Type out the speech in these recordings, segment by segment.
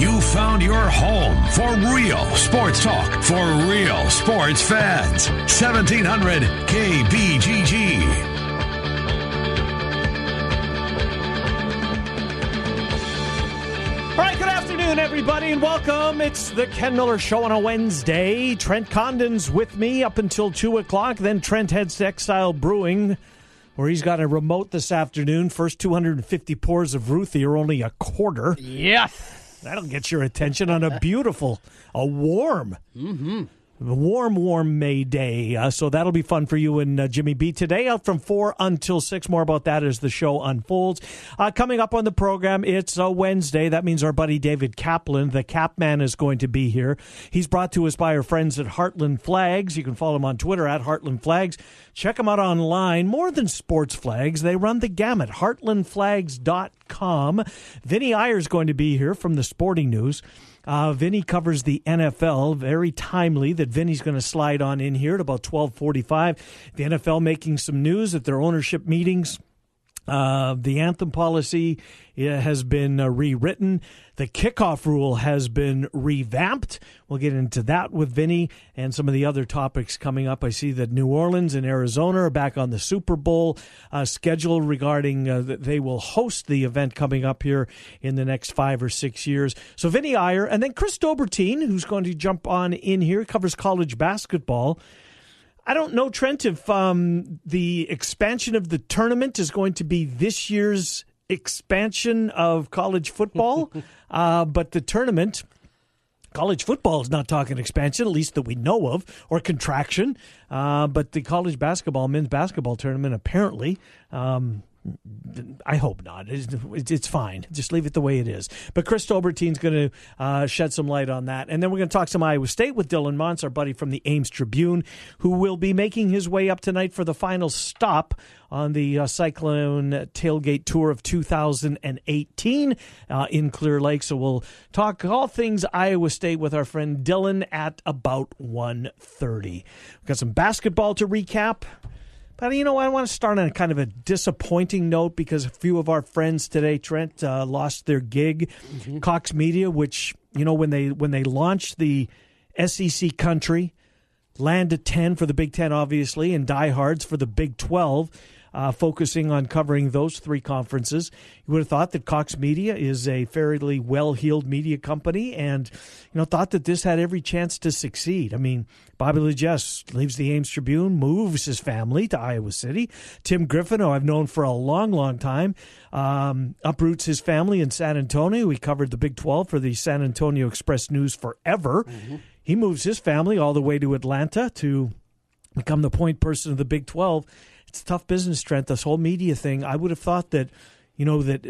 You found your home for real sports talk for real sports fans. 1700 KBGG. All right, good afternoon, everybody, and welcome. It's the Ken Miller Show on a Wednesday. Trent Condon's with me up until 2 o'clock. Then Trent heads to Exile Brewing, where he's got a remote this afternoon. First 250 pours of Ruthie are only a quarter. Yes! That'll get your attention on a beautiful, warm May day. So that'll be fun for you and Jimmy B today, out from 4 until 6. More about that as the show unfolds. Coming up on the program, it's Wednesday. That means our buddy David Kaplan, the Capman, is going to be here. He's brought to us by our friends at Heartland Flags. You can follow him on Twitter at Heartland Flags. Check them out online. More than sports flags, they run the gamut. HeartlandFlags.com. Vinny Iyer is going to be here from the Sporting News. Vinny covers the NFL. Very timely that Vinny's going to slide on in here at about 12:45. The NFL making some news at their ownership meetings. The anthem policy has been rewritten. The kickoff rule has been revamped. We'll get into that with Vinny and some of the other topics coming up. I see that New Orleans and Arizona are back on the Super Bowl schedule regarding they will host the event coming up here in the next 5 or 6 years. So Vinny Iyer, and then Chris Dobertine, who's going to jump on in here, covers college basketball. I don't know, Trent, if the expansion of the tournament is going to be this year's expansion of college football, but the tournament, college football is not talking expansion, at least that we know of, or contraction, but the college basketball, men's basketball tournament, apparently, I hope not. It's fine. Just leave it the way it is. But Chris Dobertine's going to shed some light on that. And then we're going to talk some Iowa State with Dylan Montz, our buddy from the Ames Tribune, who will be making his way up tonight for the final stop on the Cyclone Tailgate Tour of 2018 in Clear Lake. So we'll talk all things Iowa State with our friend Dylan at about 1:30. We've got some basketball to recap. But, you know, I want to start on kind of a disappointing note because a few of our friends today, Trent, lost their gig. Mm-hmm. Cox Media, which, you know, when they launched the SEC Country, Land to 10 for the Big 10, obviously, and Diehards for the Big 12, focusing on covering those three conferences, you would have thought that Cox Media is a fairly well-heeled media company and, you know, thought that this had every chance to succeed. I mean, Bobby LeGess leaves the Ames Tribune, moves his family to Iowa City. Tim Griffin, who I've known for a long, long time, uproots his family in San Antonio. He covered the Big 12 for the San Antonio Express News forever. Mm-hmm. He moves his family all the way to Atlanta to become the point person of the Big 12. It's tough business, Trent, this whole media thing. I would have thought that, you know, that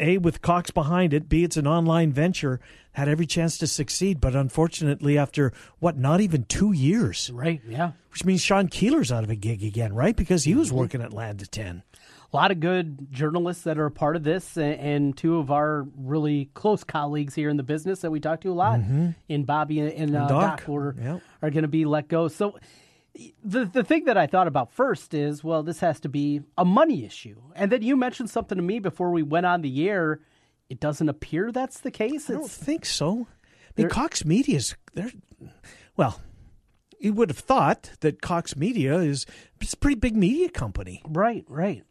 A, with Cox behind it, B, it's an online venture, had every chance to succeed. But unfortunately, after, what, not even 2 years? Right, yeah. Which means Sean Keeler's out of a gig again, right? Because he was working at Land to 10. A lot of good journalists that are a part of this, and two of our really close colleagues here in the business that we talk to a lot, in Bobby and Doc, are going to be let go. So the thing that I thought about first is, well, this has to be a money issue. And then you mentioned something to me before we went on the air. It doesn't appear that's the case. I don't think so. I mean, Cox Media's, well, you would have thought that Cox Media is a pretty big media company. Right, right.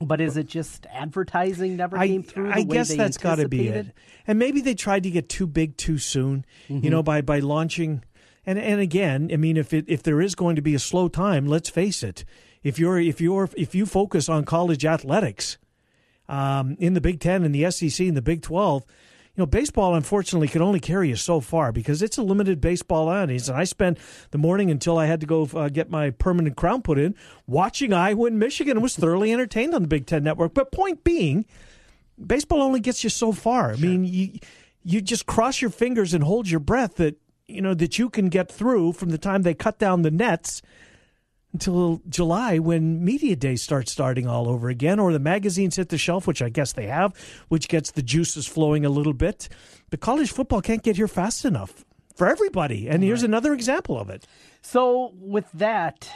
But is it just advertising never came through? I guess that's got to be it. And maybe they tried to get too big too soon, you know, by launching. And again, I mean, if there is going to be a slow time, let's face it. If you focus on college athletics, in the Big 10 and the SEC and the Big 12. You know, baseball, unfortunately, can only carry you so far because it's a limited baseball audience. And I spent the morning until I had to go get my permanent crown put in watching Iowa and Michigan and was thoroughly entertained on the Big Ten Network. But point being, baseball only gets you so far. I mean, you just cross your fingers and hold your breath that that you can get through from the time they cut down the nets until July when media day starts starting all over again, or the magazines hit the shelf, which I guess they have, which gets the juices flowing a little bit. But college football can't get here fast enough for everybody, and here's another example of it. So with that,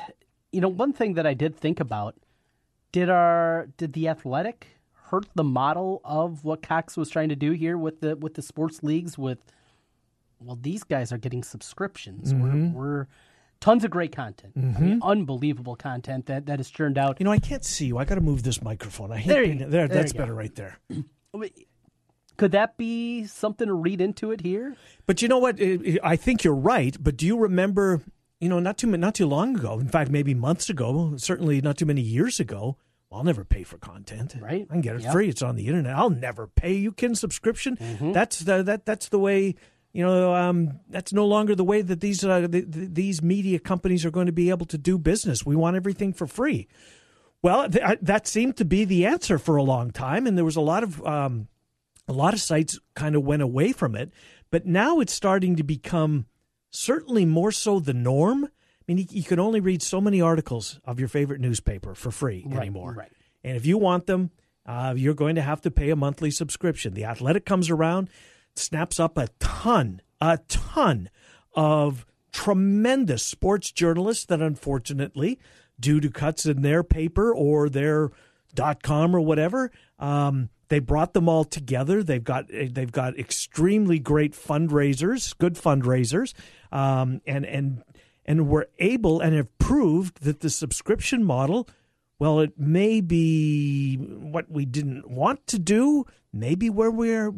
one thing that I did think about, did The Athletic hurt the model of what Cox was trying to do here with the sports leagues with, well, these guys are getting subscriptions. Mm-hmm. We're tons of great content. Mm-hmm. I mean, unbelievable content that is churned out. I can't see you. I got to move this microphone. That's better right there. Could that be something to read into it here? But you know what? I think you're right. But do you remember, not too long ago, in fact, maybe months ago, certainly not too many years ago, I'll never pay for content. Right. I can get it free. It's on the internet. I'll never pay. You can subscription. Mm-hmm. That's the way. That's no longer the way that these media companies are going to be able to do business. We want everything for free. Well, that seemed to be the answer for a long time, and there was a lot of sites kind of went away from it. But now it's starting to become certainly more so the norm. I mean, you can only read so many articles of your favorite newspaper for free anymore. Right. And if you want them, you're going to have to pay a monthly subscription. The Athletic comes around, snaps up a ton of tremendous sports journalists that, unfortunately, due to cuts in their paper or their .com or whatever, they brought them all together. They've got extremely great fundraisers, good fundraisers, and were able and have proved that the subscription model, well, it may be what we didn't want to do, maybe where we're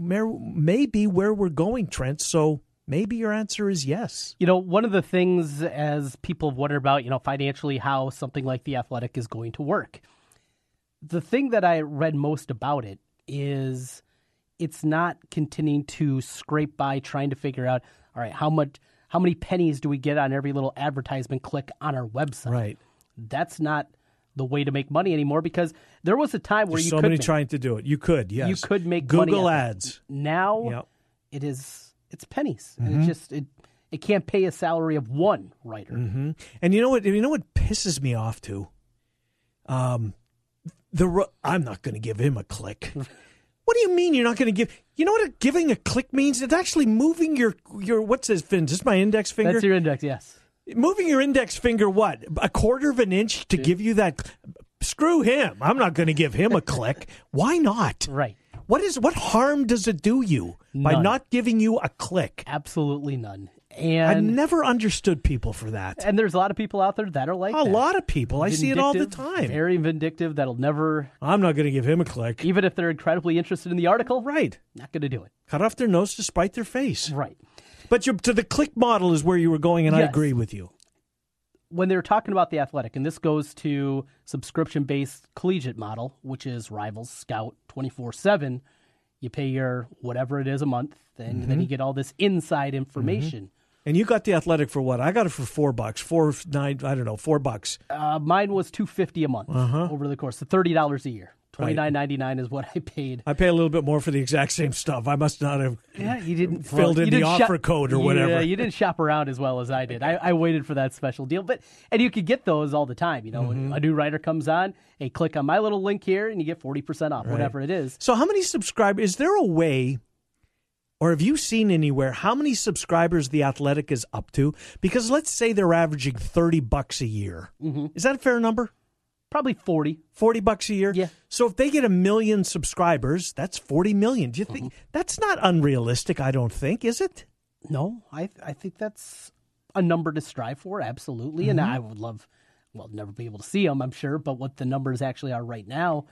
going, Trent. So maybe your answer is yes. One of the things as people have wondered about, financially, how something like The Athletic is going to work. The thing that I read most about it is it's not continuing to scrape by trying to figure out, all right, how many pennies do we get on every little advertisement click on our website? Right. That's not the way to make money anymore, because there was a time where you could. There's so many trying to do it. You could, yes. You could make money. Google ads. Now it's pennies. Mm-hmm. And it can't pay a salary of one writer. Mm-hmm. And you know what pisses me off too? I'm not going to give him a click. What do you mean you're not going to give? You know what giving a click means? It's actually moving your what's this fin? Is this my index finger? That's your index, yes. Moving your index finger, what, a quarter of an inch to give you that? Screw him. I'm not going to give him a click. Why not? Right. What harm does it do you by not giving you a click? Absolutely none. And I never understood people for that. And there's a lot of people out there that are like that. A lot of people. I see it all the time. Very vindictive. That'll never. I'm not going to give him a click. Even if they're incredibly interested in the article. Right. Not going to do it. Cut off their nose to spite their face. Right. But to the click model is where you were going, and yes. I agree with you. When they were talking about The Athletic, and this goes to subscription-based collegiate model, which is Rivals, Scout, 24/7, you pay your whatever it is a month, and then you get all this inside information. Mm-hmm. And you got The Athletic for what? I got it for $4, $4.99. Mine was $2.50 a month over the course, so $30 a year. $29.99 is what I paid. I pay a little bit more for the exact same stuff. I must not have filled in the offer code or whatever. Yeah, you didn't shop around as well as I did. I waited for that special deal. And you could get those all the time. When a new writer comes on, hey, click on my little link here, and you get 40% off, whatever it is. So how many subscribers? Is there a way, or have you seen anywhere, how many subscribers The Athletic is up to? Because let's say they're averaging $30 a year. Mm-hmm. Is that a fair number? Probably 40. $40 a year? Yeah. So if they get 1 million subscribers, that's 40 million. Do you think that's not unrealistic, I don't think, is it? No, I think that's a number to strive for, absolutely. Mm-hmm. And I would love, never be able to see them, I'm sure, but what the numbers actually are right now.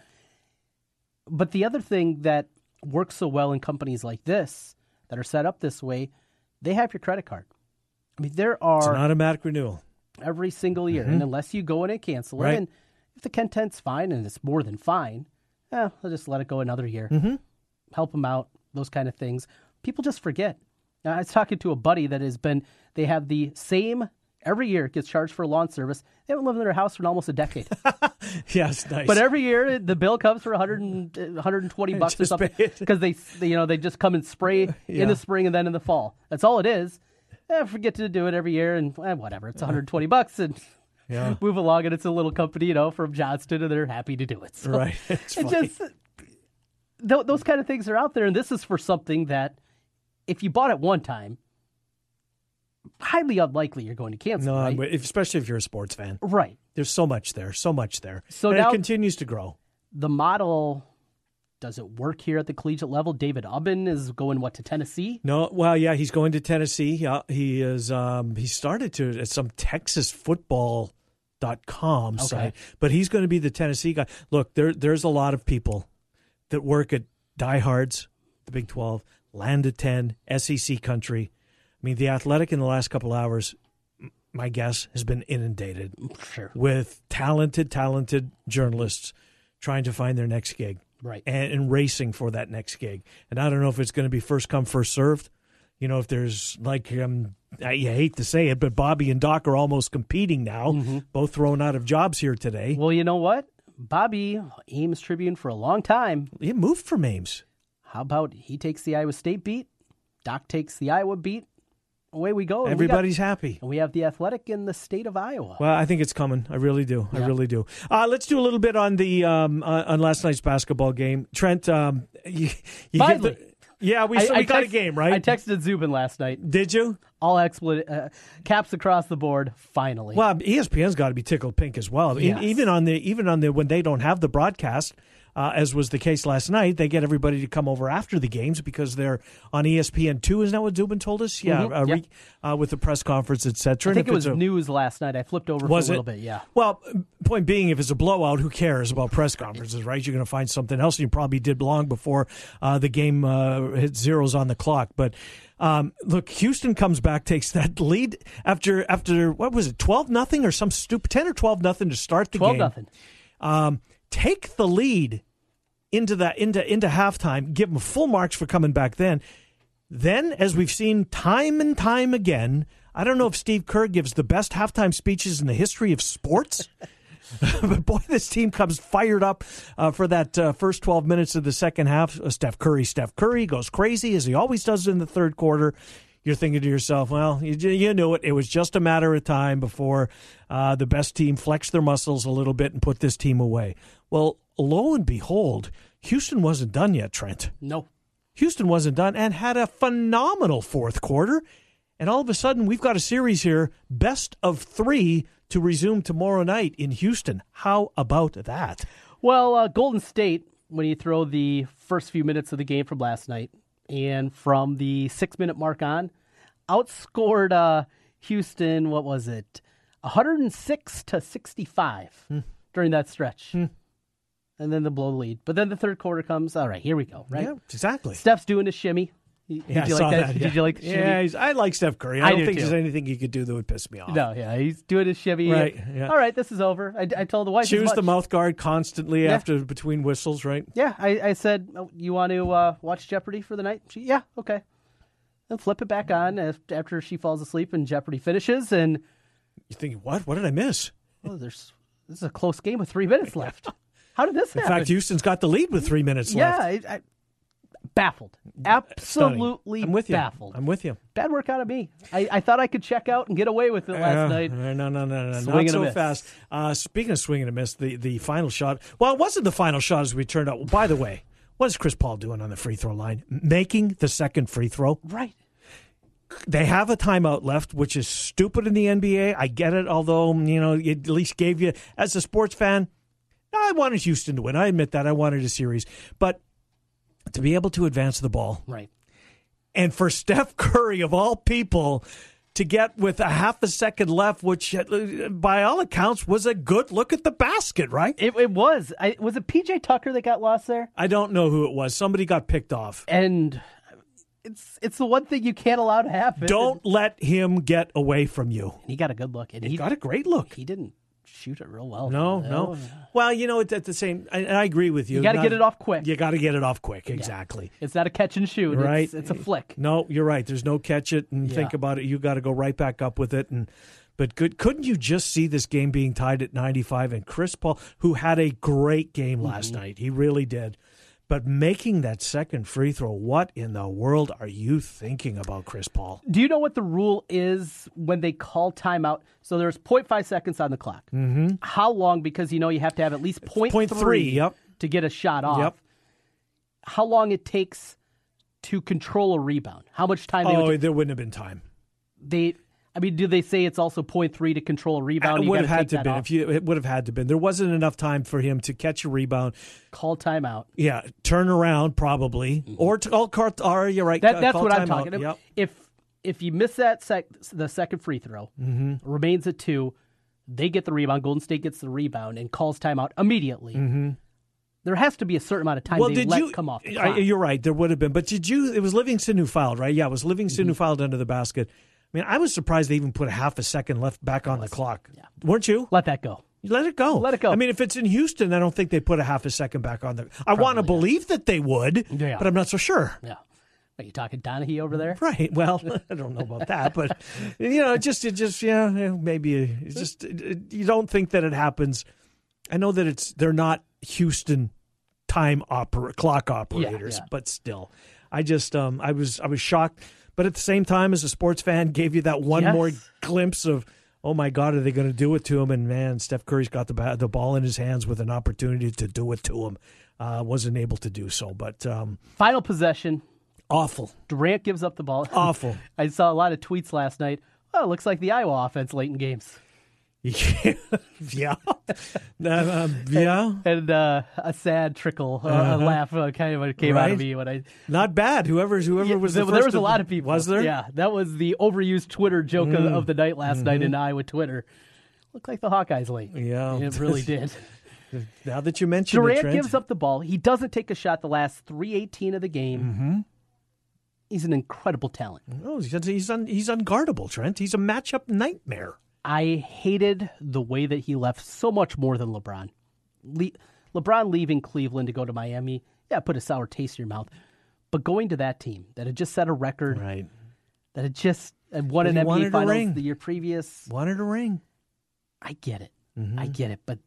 But the other thing that works so well in companies like this that are set up this way, they have your credit card. I mean, it's an automatic renewal. Every single year, and unless you go in and cancel it, and if the content's fine and it's more than fine, I'll just let it go another year. Mm-hmm. Help them out, those kind of things. People just forget. Now, I was talking to a buddy that they have the same every year gets charged for lawn service. They haven't lived in their house for almost a decade. Yes, nice. But every year the bill comes for $120 or something because they just come and spray in the spring and then in the fall. That's all it is. I forget to do it every year and whatever. It's $120 and move along. And it's a little company, from Johnston, and they're happy to do it. So right. It's just those kind of things are out there, and this is for something that if you bought it one time, highly unlikely you're going to cancel. No, right? Especially if you're a sports fan. Right. There's so much there. So and now it continues to grow. The model, does it work here at the collegiate level? David Ubbin is going, to Tennessee? No, well, yeah, he's going to Tennessee. Yeah, he is. He started to at some TexasFootball.com site, but he's going to be the Tennessee guy. Look, there's a lot of people that work at diehards, the Big 12, Land of 10, SEC Country. I mean, The Athletic in the last couple hours, my guess, has been inundated with talented journalists trying to find their next gig and racing for that next gig. And I don't know if it's going to be first come, first served. If there's I hate to say it, but Bobby and Doc are almost competing now, both thrown out of jobs here today. Well, you know what? Bobby, Ames Tribune for a long time. He moved from Ames. How about he takes the Iowa State beat, Doc takes the Iowa beat. Away we go. Everybody's happy. And we have The Athletic in the state of Iowa. Well, I think it's coming. I really do. Yeah. I really do. Let's do a little bit on the on last night's basketball game. Trent, you finally. We got a game, right? I texted Zubin last night. Did you? All caps across the board, finally. Well, ESPN's got to be tickled pink as well. Yes. Even on the when they don't have the broadcast, as was the case last night, they get everybody to come over after the games because they're on ESPN2. Isn't that what Zubin told us? Yeah, with the press conference, et cetera. I think it was news last night. I flipped over for a little bit, yeah. Well, point being, if it's a blowout, who cares about press conferences, right? You're going to find something else. You probably did long before the game hit zeros on the clock. But, look, Houston comes back, takes that lead after what was it, 12-0 or some stupid 10 or 12-0 to start the game. 12-0. Take the lead into halftime, give them full marks for coming back then. Then, as we've seen time and time again, I don't know if Steve Kerr gives the best halftime speeches in the history of sports, but boy, this team comes fired up for that first 12 minutes of the second half. Steph Curry goes crazy, as he always does in the third quarter. You're thinking to yourself, well, you knew it. It was just a matter of time before the best team flexed their muscles a little bit and put this team away. Well, lo and behold, Houston wasn't done yet, Trent. No. Houston wasn't done and had a phenomenal fourth quarter. And all of a sudden, we've got a series here, best of three, to resume tomorrow night in Houston. How about that? Well, Golden State, when you throw the first few minutes of the game from last night and from the 6-minute mark on, outscored Houston, 106-65 during that stretch. And then they blow the lead. But then the third quarter comes. All right, here we go, right? Yeah, exactly. Steph's doing his shimmy. Did you like that? Yeah. Did you like the shimmy? Yeah, I like Steph Curry. I don't think there's anything you could do that would piss me off. No, yeah, he's doing his shimmy. Right. Yeah. All right, this is over. I told the wife. Choose the mouth guard constantly after between whistles, right? Yeah, I said, you want to watch Jeopardy for the night? She, yeah, okay. Then flip it back on after she falls asleep and Jeopardy finishes. And you're thinking, what? What did I miss? Oh, this is a close game with 3 minutes left. How did this happen? In fact, Houston's got the lead with 3 minutes left. Yeah, baffled. Absolutely baffled. I'm with you. Bad work out of me. I thought I could check out and get away with it last night. No. Not so fast. Speaking of swing and a miss, the final shot. Well, it wasn't the final shot as we turned out. Well, by the way, what is Chris Paul doing on the free throw line? Making the second free throw. Right. They have a timeout left, which is stupid in the NBA. I get it, although, it at least gave you, as a sports fan, I wanted Houston to win. I admit that. I wanted a series. But to be able to advance the ball. Right. And for Steph Curry, of all people, to get with a half a second left, which by all accounts was a good look at the basket, right? It was. Was it PJ Tucker that got lost there? I don't know who it was. Somebody got picked off. And it's the one thing you can't allow to happen. Don't let him get away from you. And he got a good look. And he got a great look. He didn't shoot it real well. No. Well, at the same, and I agree with you. You got to get it off quick. You got to get it off quick, exactly. Yeah. It's not a catch and shoot. Right? It's a flick. No, you're right. There's no catch it and think about it. You got to go right back up with it. And But couldn't you just see this game being tied at 95? And Chris Paul, who had a great game last night, he really did. But making that second free throw, what in the world are you thinking about, Chris Paul? Do you know what the rule is when they call timeout? So there's 0.5 seconds on the clock. Mm-hmm. How long? Because you know you have to have at least 0.3 to get a shot off. Yep. How long it takes to control a rebound? How much time? There wouldn't have been time. Do they say it's also 0.3 to control a rebound? It would have had to been. There wasn't enough time for him to catch a rebound. Call timeout. Yeah, turn around probably. Mm-hmm. You're right. That's what I'm talking about. Yep. If you miss that the second free throw, remains at 2, they get the rebound, Golden State gets the rebound, and calls timeout immediately. Mm-hmm. There has to be a certain amount of time come off the clock. You're right, there would have been. But it was Livingston who fouled, right? Yeah, it was Livingston who fouled under the basket. I mean, I was surprised they even put a half a second left back on the clock. Yeah. Weren't you? Let it go. I mean, if it's in Houston, I don't think they put a half a second back on the... I want to believe that they would, but I'm not so sure. Yeah. Are you talking Donahue over there? Right. Well, I don't know about that, but, you don't think that it happens. I know that they're not Houston clock operators, but still. I just, I was shocked. But at the same time, as a sports fan, gave you that one more glimpse of, oh my God, are they going to do it to him? And man, Steph Curry's got the ball in his hands with an opportunity to do it to him. Wasn't able to do so. But final possession, awful. Durant gives up the ball. Awful. I saw a lot of tweets last night. Oh, it looks like the Iowa offense late in games. Yeah. And a sad trickle, a laugh kind of came out of me when I... Not bad. Whoever was the first... There was a lot of people. Was there? Yeah. That was the overused Twitter joke of the night last night in Iowa Twitter. Looked like the Hawkeyes late. Yeah. And it really did. Now that you mentioned Durant gives up the ball. He doesn't take a shot the last 3:18 of the game. Mm-hmm. He's an incredible talent. No, he's unguardable, Trent. He's a matchup nightmare. I hated the way that he left so much more than LeBron. LeBron leaving Cleveland to go to Miami, put a sour taste in your mouth. But going to that team that had just set a record, that had just won an NBA Finals the year previous. Wanted a ring. I get it. Mm-hmm. I get it. But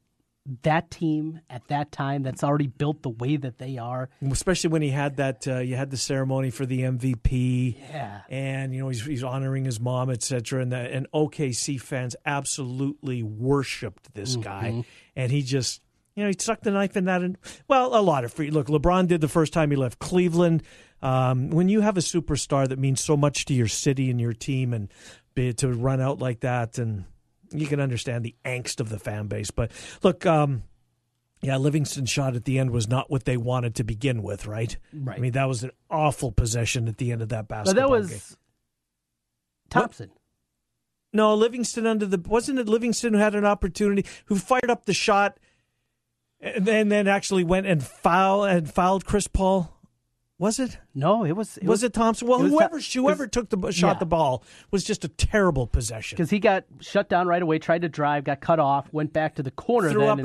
that team at that time that's already built the way that they are. Especially when he had that, you had the ceremony for the MVP. Yeah. And, he's honoring his mom, et cetera. And OKC fans absolutely worshiped this guy. And he just, he stuck the knife in that. And, a lot of free. Look, LeBron did the first time he left Cleveland. When you have a superstar that means so much to your city and your team and to run out like that and... You can understand the angst of the fan base. But, look, Livingston's shot at the end was not what they wanted to begin with, right? Right. I mean, that was an awful possession at the end of that basketball game. But that was game. Thompson. What? No, Livingston wasn't it Livingston who had an opportunity, who fired up the shot and then actually went and fouled Chris Paul? Was it? No, it was. Was it Thompson? Well, whoever took the shot the ball was just a terrible possession. Because he got shut down right away, tried to drive, got cut off, went back to the corner. And threw up a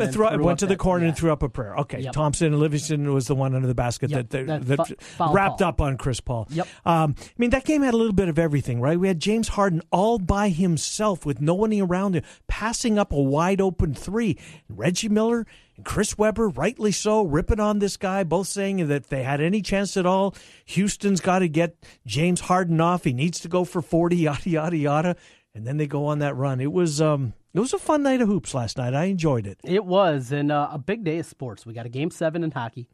prayer. Okay, yep. Thompson and Livingston was the one under the basket that wrapped up on Chris Paul. Yep. That game had a little bit of everything, right? We had James Harden all by himself with no one around him, passing up a wide open 3. Reggie Miller and Chris Webber, rightly so, ripping on this guy, both saying that if they had any chance at all, Houston's got to get James Harden off. He needs to go for 40, yada, yada, yada. And then they go on that run. It was a fun night of hoops last night. I enjoyed it. It was, and a big day of sports. We got a Game 7 in hockey,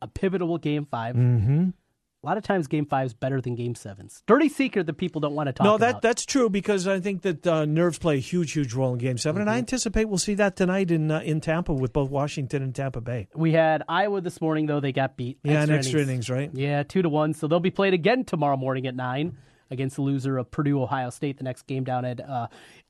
a pivotal Game 5. Mm-hmm. A lot of times Game 5 is better than Game 7's. Dirty secret that people don't want to talk about. No, that's true because I think that nerves play a huge, huge role in Game 7, and I anticipate we'll see that tonight in Tampa with both Washington and Tampa Bay. We had Iowa this morning, though. They got beat. Yeah, extra innings, right? Yeah, 2-1. So they'll be played again tomorrow morning at 9 against the loser of Purdue, Ohio State, the next game down at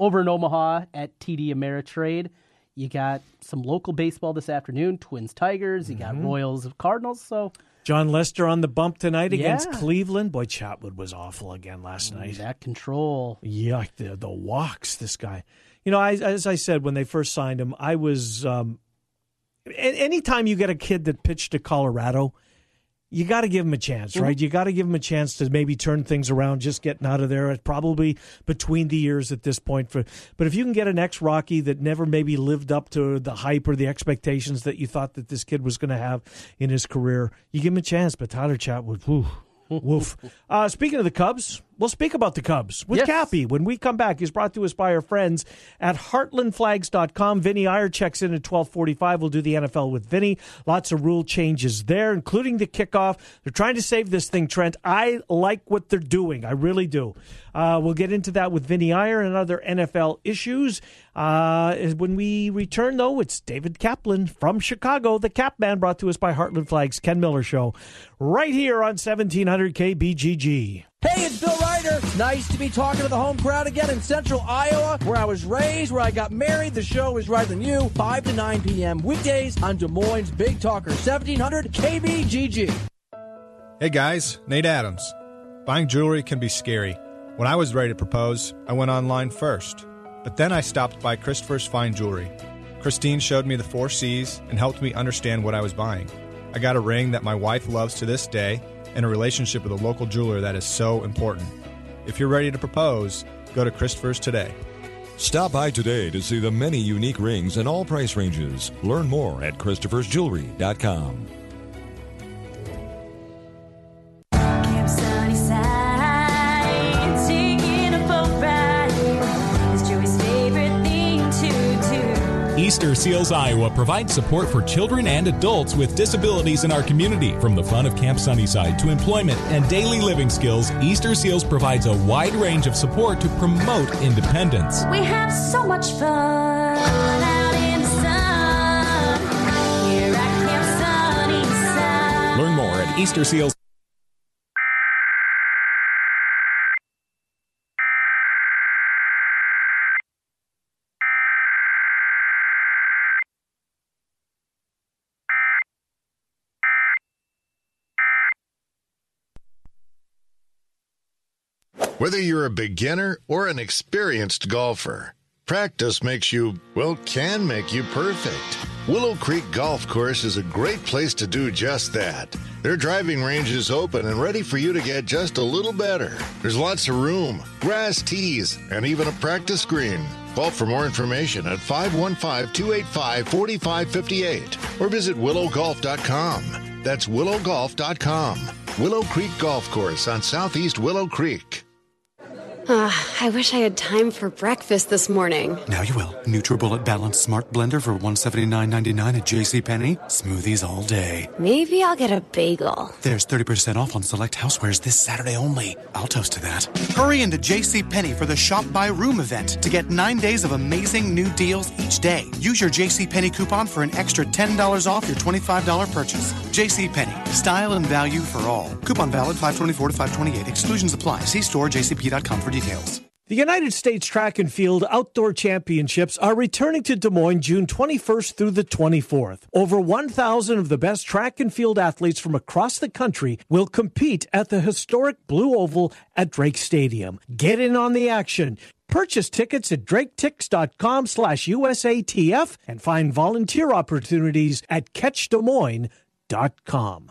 over in Omaha at TD Ameritrade. You got some local baseball this afternoon, Twins, Tigers. You got Royals, Cardinals, so... John Lester on the bump tonight against Cleveland. Boy, Chatwood was awful again last night. That control. Yeah, the walks, this guy. As I said, when they first signed him, I was... anytime you get a kid that pitched to Colorado you got to give him a chance, right? Mm-hmm. You got to give him a chance to maybe turn things around, just getting out of there. It's probably between the years at this point. But if you can get an ex-Rocky that never maybe lived up to the hype or the expectations that you thought that this kid was going to have in his career, you give him a chance. But Tyler Chatwood, whew. Woof. Speaking of the Cubs, we'll speak about the Cubs with Cappy when we come back. He's brought to us by our friends at heartlandflags.com. Vinny Iyer checks in at 12:45. We'll do the NFL with Vinny. Lots of rule changes there, including the kickoff. They're trying to save this thing, Trent. I like what they're doing. I really do. We'll get into that with Vinny Iyer and other NFL issues. When we return, though, it's David Kaplan from Chicago, the Cap Man, brought to us by Heartland Flags, Ken Miller Show, right here on 1700 KBGG. Hey, it's Bill Ryder. Nice to be talking to the home crowd again in central Iowa, where I was raised, where I got married. The show is Ryder Than You, 5 to 9 p.m. weekdays on Des Moines' Big Talker, 1700 KBGG. Hey, guys. Nate Adams. Buying jewelry can be scary. When I was ready to propose, I went online first. But then I stopped by Christopher's Fine Jewelry. Christine showed me the 4 C's and helped me understand what I was buying. I got a ring that my wife loves to this day, and a relationship with a local jeweler that is so important. If you're ready to propose, go to Christopher's today. Stop by today to see the many unique rings in all price ranges. Learn more at Christopher'sJewelry.com. Easter Seals Iowa provides support for children and adults with disabilities in our community. From the fun of Camp Sunnyside to employment and daily living skills, Easter Seals provides a wide range of support to promote independence. We have so much fun out in the sun here at Camp Sunnyside. Learn more at Easter Seals. Whether you're a beginner or an experienced golfer, practice makes you, well, can make you perfect. Willow Creek Golf Course is a great place to do just that. Their driving range is open and ready for you to get just a little better. There's lots of room, grass tees, and even a practice green. Call for more information at 515-285-4558 or visit willowgolf.com. That's willowgolf.com. Willow Creek Golf Course on Southeast Willow Creek. I wish I had time for breakfast this morning. Now you will. NutriBullet Balanced Smart Blender for $179.99 at JCPenney. Smoothies all day. Maybe I'll get a bagel. There's 30% off on select housewares this Saturday only. I'll toast to that. Hurry into JCPenney for the Shop by Room event to get 9 days of amazing new deals each day. Use your JCPenney coupon for an extra $10 off your $25 purchase. JCPenney, style and value for all. Coupon valid 5/24 to 5/28. Exclusions apply. See store jcp.com for details. The United States Track and Field Outdoor Championships are returning to Des Moines June 21st through the 24th. Over 1,000 of the best track and field athletes from across the country will compete at the historic Blue Oval at Drake Stadium. Get in on the action. Purchase tickets at draketix.com/USATF and find volunteer opportunities at catchdesmoines.com.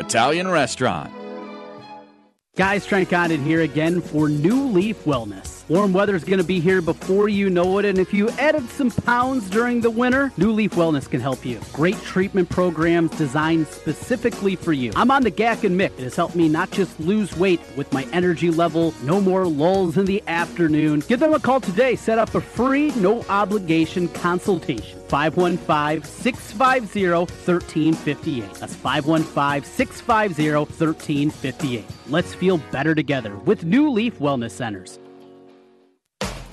Italian Restaurant. Guys, Trent Condon here again for New Leaf Wellness. Warm weather is going to be here before you know it, and if you added some pounds during the winter, New Leaf Wellness can help you. Great treatment programs designed specifically for you. I'm on the GAC and Mick. It has helped me not just lose weight with my energy level, no more lulls in the afternoon. Give them a call today. Set up a free, no-obligation consultation. 515-650-1358. That's 515-650-1358. Let's feel better together with New Leaf Wellness Centers.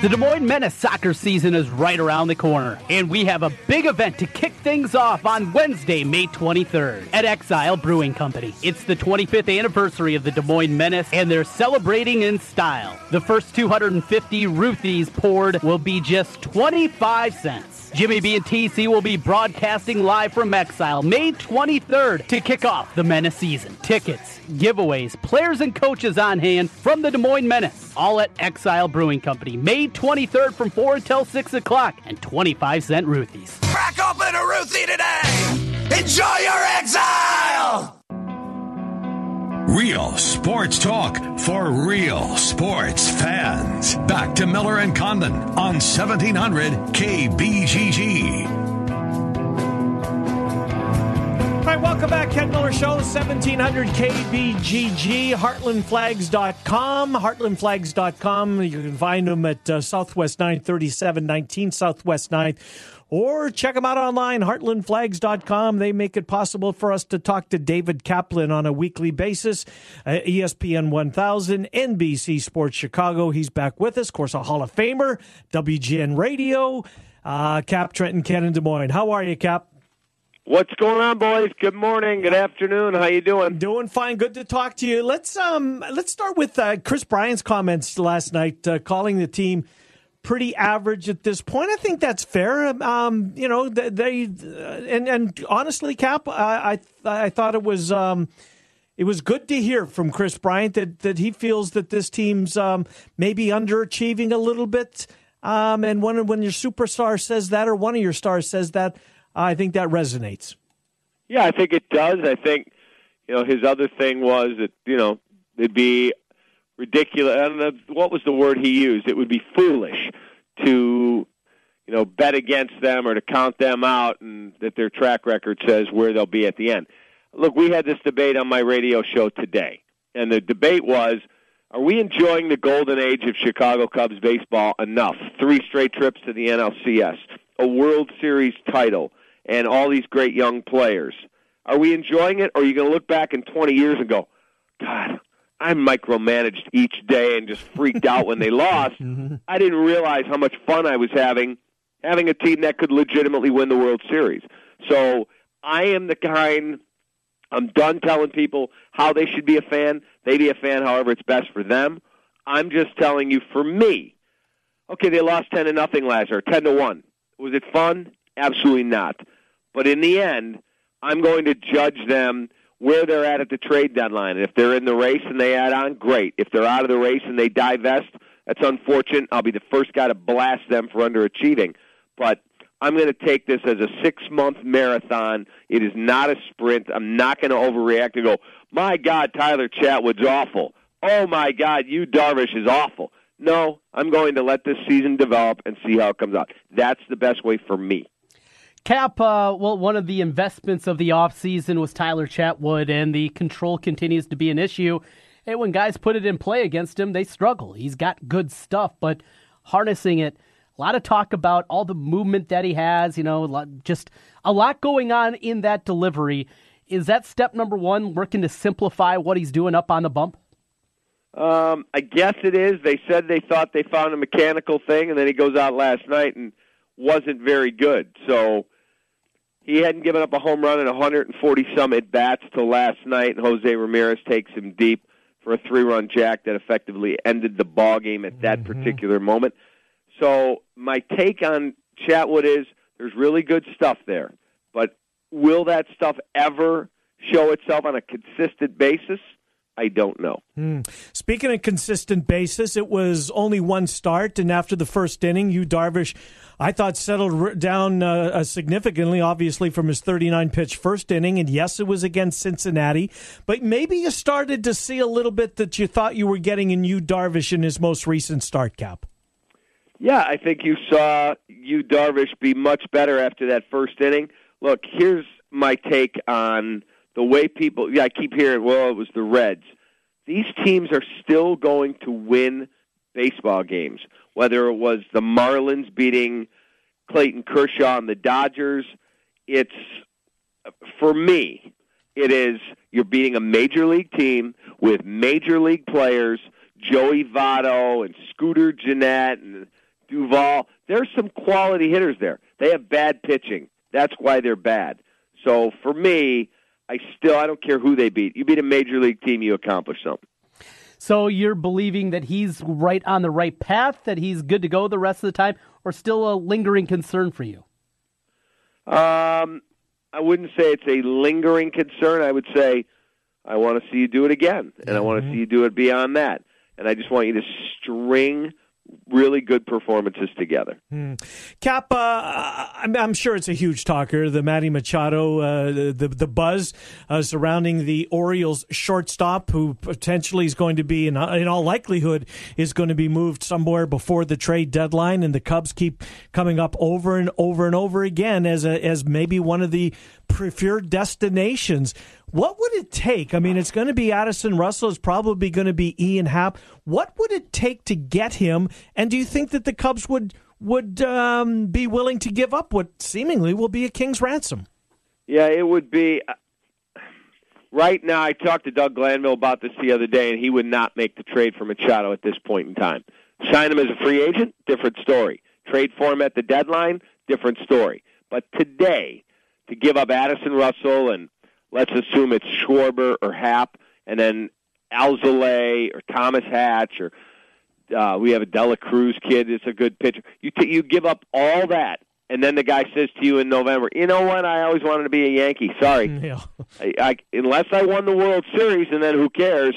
The Des Moines Menace soccer season is right around the corner, and we have a big event to kick things off on Wednesday, May 23rd at Exile Brewing Company. It's the 25th anniversary of the Des Moines Menace, and they're celebrating in style. The first 250 Ruthies poured will be just 25 cents. Jimmy B and TC will be broadcasting live from Exile May 23rd to kick off the Menace season. Tickets, giveaways, players and coaches on hand from the Des Moines Menace, all at Exile Brewing Company, May 23rd from 4 until 6 o'clock, and 25-cent Ruthies. Crack open a Ruthie today! Enjoy your exile! Real sports talk for real sports fans. Back to Miller and Condon on 1700 KBGG. All right, welcome back. Ken Miller Show, 1700 KBGG, heartlandflags.com, heartlandflags.com. You can find them at Southwest 9, 3719 Southwest 9th, or check them out online, heartlandflags.com. They make it possible for us to talk to David Kaplan on a weekly basis, ESPN 1000, NBC Sports Chicago. He's back with us. Of course, a Hall of Famer, WGN Radio, Cap, Trent, and Ken in Des Moines. How are you, Cap? What's going on, boys? Good morning. Good afternoon. How you doing? Doing fine. Good to talk to you. Let's start with Chris Bryant's comments last night, calling the team pretty average at this point. I think that's fair. You know, they and honestly, Cap, I thought it was good to hear from Chris Bryant that he feels that this team's maybe underachieving a little bit. And when your superstar says that, or one of your stars says that, I think that resonates. Yeah, I think it does. I think, you know, his other thing was that, you know, it'd be ridiculous. I don't know, what was the word he used? It would be foolish to, you know, bet against them or to count them out, and that their track record says where they'll be at the end. Look, we had this debate on my radio show today, and the debate was, are we enjoying the golden age of Chicago Cubs baseball enough? 3 straight trips to the NLCS, a World Series title, and all these great young players. Are we enjoying it, or are you going to look back in 20 years and go, God, I micromanaged each day and just freaked out when they lost. I didn't realize how much fun I was having a team that could legitimately win the World Series. So I am the kind, I'm done telling people how they should be a fan. They be a fan however it's best for them. I'm just telling you, for me, okay, they lost 10-0 last year, 10-1. Was it fun? Absolutely not. But in the end, I'm going to judge them where they're at the trade deadline. And if they're in the race and they add on, great. If they're out of the race and they divest, that's unfortunate. I'll be the first guy to blast them for underachieving. But I'm going to take this as a 6-month marathon. It is not a sprint. I'm not going to overreact and go, my God, Tyler Chatwood's awful. Oh, my God, Yu Darvish is awful. No, I'm going to let this season develop and see how it comes out. That's the best way for me. Cap, well, one of the investments of the offseason was Tyler Chatwood, and the control continues to be an issue. And when guys put it in play against him, they struggle. He's got good stuff, but harnessing it, a lot of talk about all the movement that he has, you know, just a lot going on in that delivery. Is that step number one, working to simplify what he's doing up on the bump? I guess it is. They said they thought they found a mechanical thing, and then he goes out last night and wasn't very good. So he hadn't given up a home run in 140-some at-bats till last night, and Jose Ramirez takes him deep for a 3-run jack that effectively ended the ballgame at that particular moment. So my take on Chatwood is there's really good stuff there, but will that stuff ever show itself on a consistent basis? I don't know. Speaking of consistent basis, it was only one start, and after the first inning, Yu Darvish, I thought, settled down significantly, obviously, from his 39-pitch first inning, and yes, it was against Cincinnati, but maybe you started to see a little bit that you thought you were getting in Yu Darvish in his most recent start, Cap. Yeah, I think you saw Yu Darvish be much better after that first inning. Look, here's my take on the way people, I keep hearing, well, it was the Reds. These teams are still going to win baseball games, whether it was the Marlins beating Clayton Kershaw and the Dodgers. It's, for me, it is you're beating a major league team with major league players, Joey Votto and Scooter Gennett and Duvall. There's some quality hitters there. They have bad pitching. That's why they're bad. So for me, I don't care who they beat. You beat a major league team, you accomplish something. So you're believing that he's right on the right path, that he's good to go the rest of the time, or still a lingering concern for you? I wouldn't say it's a lingering concern. I would say I want to see you do it again, and I want to see you do it beyond that. And I just want you to string really good performances together. Cap, I'm sure it's a huge talker, the Manny Machado, the buzz surrounding the Orioles shortstop, who potentially is going to be, in all likelihood, is going to be moved somewhere before the trade deadline, and the Cubs keep coming up over and over and over again as maybe one of the preferred destinations. What would it take? I mean, it's going to be Addison Russell. It's probably going to be Ian Happ. What would it take to get him? And do you think that the Cubs would be willing to give up what seemingly will be a king's ransom? Yeah, it would be. Right now, I talked to Doug Glanville about this the other day, and he would not make the trade for Machado at this point in time. Sign him as a free agent, different story. Trade for him at the deadline, different story. But today, to give up Addison Russell and let's assume it's Schwarber or Happ, and then Alzolay or Thomas Hatch, or we have a Dela Cruz kid that's a good pitcher. You give up all that, and then the guy says to you in November, you know what, I always wanted to be a Yankee. Sorry. Yeah. Unless I won the World Series, and then who cares,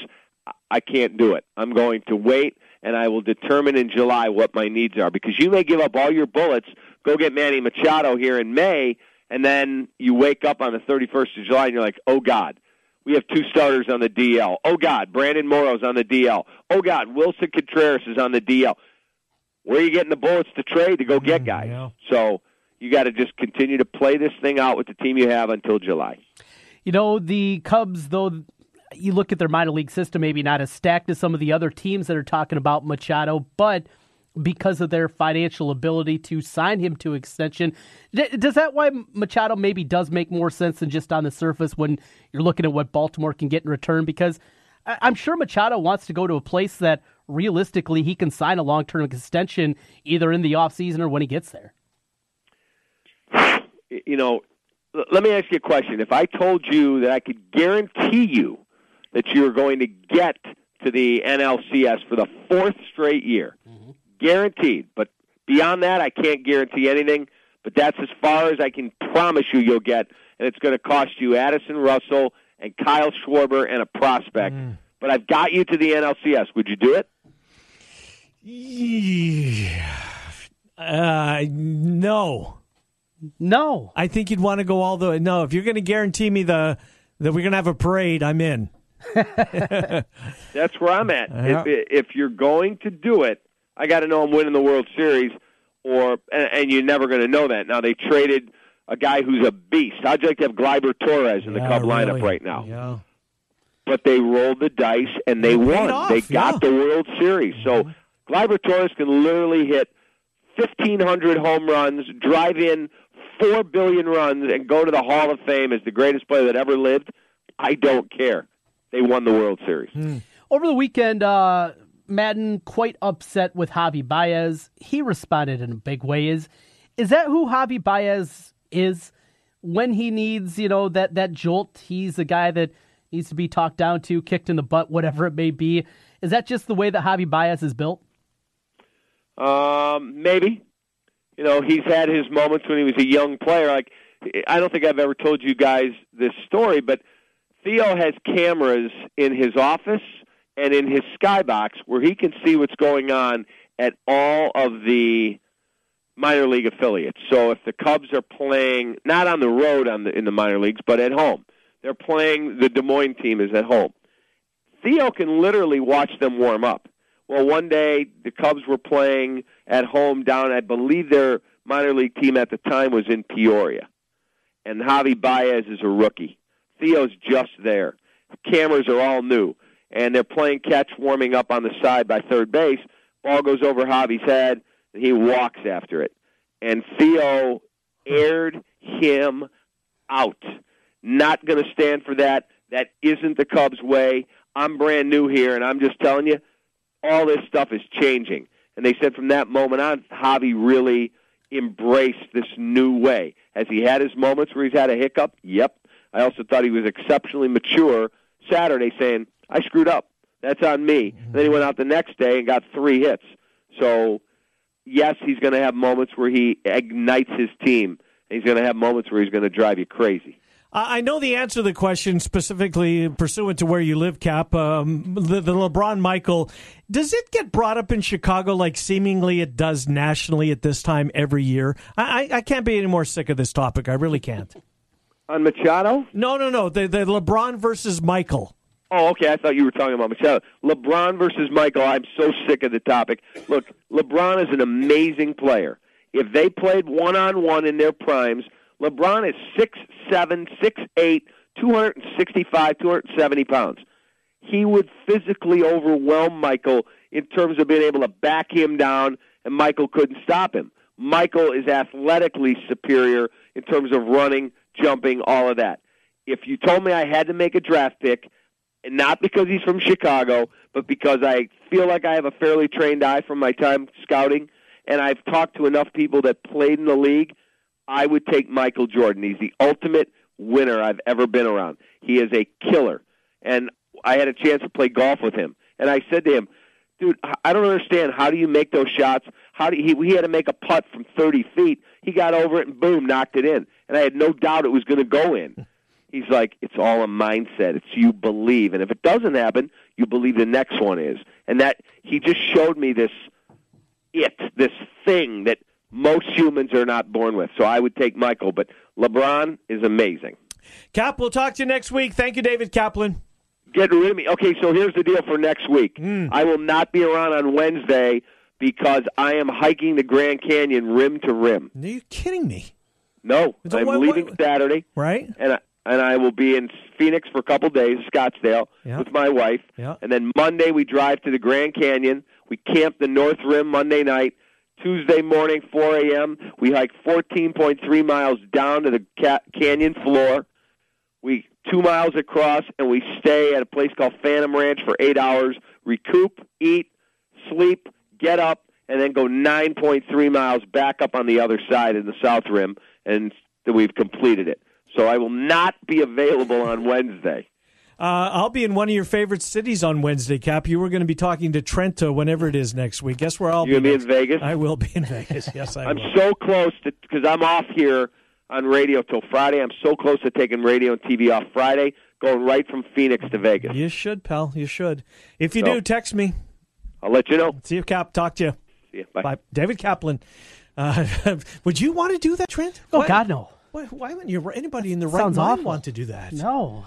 I can't do it. I'm going to wait, and I will determine in July what my needs are. Because you may give up all your bullets, go get Manny Machado here in May, and then you wake up on the 31st of July and you're like, oh, God, we have two starters on the DL. Oh, God, Brandon Morrow's on the DL. Oh, God, Wilson Contreras is on the DL. Where are you getting the bullets to trade to go get guys? Yeah. So you got to just continue to play this thing out with the team you have until July. You know, the Cubs, though, you look at their minor league system, maybe not as stacked as some of the other teams that are talking about Machado, but because of their financial ability to sign him to extension. Does that why Machado maybe does make more sense than just on the surface when you're looking at what Baltimore can get in return? Because I'm sure Machado wants to go to a place that realistically he can sign a long-term extension either in the offseason or when he gets there. You know, let me ask you a question. If I told you that I could guarantee you that you were going to get to the NLCS for the fourth straight year, guaranteed, but beyond that, I can't guarantee anything, but that's as far as I can promise you'll get, and it's going to cost you Addison Russell and Kyle Schwarber and a prospect. But I've got you to the NLCS. Would you do it? Yeah. No. No. I think you'd want to go all the way. No, if you're going to guarantee me that we're going to have a parade, I'm in. That's where I'm at. Uh-huh. If you're going to do it, I got to know I'm winning the World Series, and you're never going to know that. Now, they traded a guy who's a beast. I'd like to have Gleyber Torres in the Cub lineup right now. Yeah. But they rolled the dice, and they won. They got the World Series. So Gleyber Torres can literally hit 1,500 home runs, drive in 4 billion runs, and go to the Hall of Fame as the greatest player that ever lived. I don't care. They won the World Series. Over the weekend, Madden quite upset with Javi Baez. He responded in a big way. Is that who Javi Baez is? When he needs, that jolt, he's a guy that needs to be talked down to, kicked in the butt, whatever it may be. Is that just the way that Javi Baez is built? Maybe. He's had his moments when he was a young player. Like, I don't think I've ever told you guys this story, but Theo has cameras in his office and in his skybox where he can see what's going on at all of the minor league affiliates. So if the Cubs are playing, not on the road in the minor leagues, but at home, they're playing the Des Moines team is at home. Theo can literally watch them warm up. Well, one day the Cubs were playing at home down, I believe their minor league team at the time was in Peoria. and Javi Baez is a rookie. Theo's just there. Cameras are all new, and they're playing catch, warming up on the side by third base. Ball goes over Javi's head, and he walks after it. And Theo aired him out. Not going to stand for that. That isn't the Cubs' way. I'm brand new here, and I'm just telling you, all this stuff is changing. And they said from that moment on, Javi really embraced this new way. Has he had his moments where he's had a hiccup? Yep. I also thought he was exceptionally mature Saturday, saying, I screwed up. That's on me. And then he went out the next day and got 3 hits. So, yes, he's going to have moments where he ignites his team. He's going to have moments where he's going to drive you crazy. I know the answer to the question specifically pursuant to where you live, Cap, the LeBron-Michael. Does it get brought up in Chicago like seemingly it does nationally at this time every year? I can't be any more sick of this topic. I really can't. On Machado? No. The LeBron versus Michael. Oh, okay. I thought you were talking about Machado. LeBron versus Michael. I'm so sick of the topic. Look, LeBron is an amazing player. If they played one-on-one in their primes, LeBron is 6'7", 6'8", 265, 270 pounds. He would physically overwhelm Michael in terms of being able to back him down, and Michael couldn't stop him. Michael is athletically superior in terms of running, jumping, all of that. If you told me I had to make a draft pick, and not because he's from Chicago, but because I feel like I have a fairly trained eye from my time scouting, and I've talked to enough people that played in the league, I would take Michael Jordan. He's the ultimate winner I've ever been around. He is a killer. And I had a chance to play golf with him. And I said to him, dude, I don't understand. How do you make those shots? He had to make a putt from 30 feet. He got over it and, boom, knocked it in. And I had no doubt it was going to go in. He's like, it's all a mindset. It's you believe. And if it doesn't happen, you believe the next one is. And that he just showed me this thing that most humans are not born with. So I would take Michael, but LeBron is amazing. Cap, we'll talk to you next week. Thank you, David Kaplan. Get rid of me. Okay, so here's the deal for next week. I will not be around on Wednesday because I am hiking the Grand Canyon rim to rim. Are you kidding me? No, I'm leaving Saturday. Right? And I will be in Phoenix for a couple days, Scottsdale, with my wife. Yeah. And then Monday we drive to the Grand Canyon. We camp the North Rim Monday night. Tuesday morning, 4 a.m., we hike 14.3 miles down to the canyon floor. We 2 miles across, and we stay at a place called Phantom Ranch for 8 hours, recoup, eat, sleep, get up, and then go 9.3 miles back up on the other side in the South Rim, and we've completed it. So I will not be available on Wednesday. I'll be in one of your favorite cities on Wednesday, Cap. You were going to be talking to Trent whenever it is next week. Guess where I'll be? You're going to be in Vegas? I will be in Vegas. Yes, I'm so close to, because I'm off here on radio till Friday. I'm so close to taking radio and TV off Friday, going right from Phoenix to Vegas. You should, pal. You should. If you do, text me. I'll let you know. See you, Cap. Talk to you. See you. Bye. Bye. David Kaplan. Would you want to do that, Trent? Oh, what? God, no. Why wouldn't anybody in the right mind want to do that? No,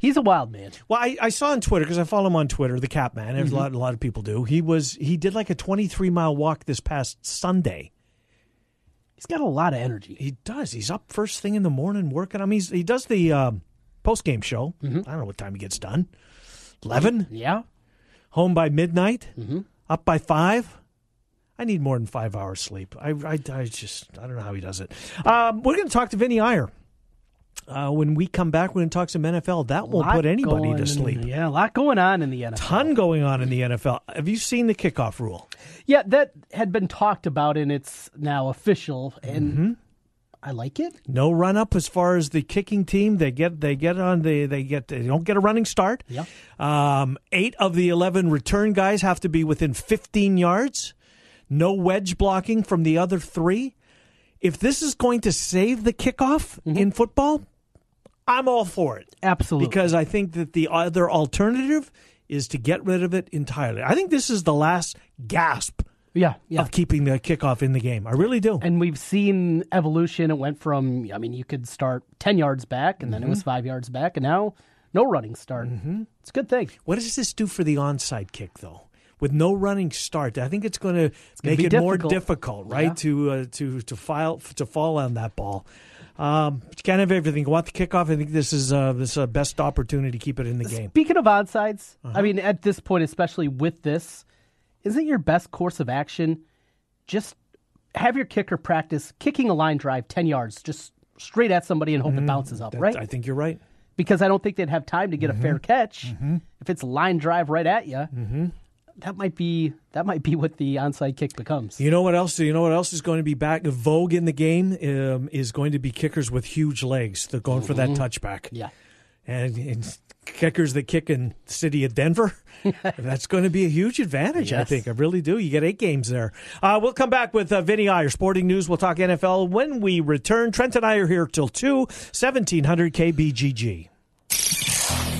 he's a wild man. Well, I saw on Twitter, because I follow him on Twitter, the Cap Man. There's a lot of people do. He did like a 23-mile walk this past Sunday. He's got a lot of energy. He does. He's up first thing in the morning working. I mean, he does the post-game show. I don't know what time he gets done. 11? Yeah. Home by midnight? Up by 5? I need more than 5 hours sleep. I don't know how he does it. We're going to talk to Vinny Iyer. When we come back, we're going to talk some NFL. That won't put anybody to sleep. Yeah, a lot going on in the NFL. Ton going on in the NFL. Have you seen the kickoff rule? Yeah, that had been talked about, and it's now official, and I like it. No run-up as far as the kicking team. They don't get a running start. Yeah. 8 of the 11 return guys have to be within 15 yards. No wedge blocking from the other 3. If this is going to save the kickoff in football, I'm all for it. Absolutely. Because I think that the other alternative is to get rid of it entirely. I think this is the last gasp of keeping the kickoff in the game. I really do. And we've seen evolution. It went from, you could start 10 yards back, and then it was 5 yards back, and now no running start. It's a good thing. What does this do for the onside kick, though? with no running start, I think it's going to make it more difficult, right? Yeah. To fall on that ball. Kind of everything. You want the kickoff? I think this is best opportunity to keep it in the game. Speaking of onsides, I mean, at this point, especially with this, isn't your best course of action just have your kicker practice kicking a line drive 10 yards just straight at somebody and hope it bounces up, right? I think you're right. Because I don't think they'd have time to get a fair catch. If it's line drive right at you, that might be what the onside kick becomes. You know what else? You know what else is going to be back vogue in the game is going to be kickers with huge legs. They're going for that touchback. Yeah, and kickers that kick in the city of Denver. That's going to be a huge advantage. Yes. I think I really do. You get 8 games there. We'll come back with Vinny Iyer, Sporting News. We'll talk NFL when we return. Trent and I are here till 2, 1700 KBGG.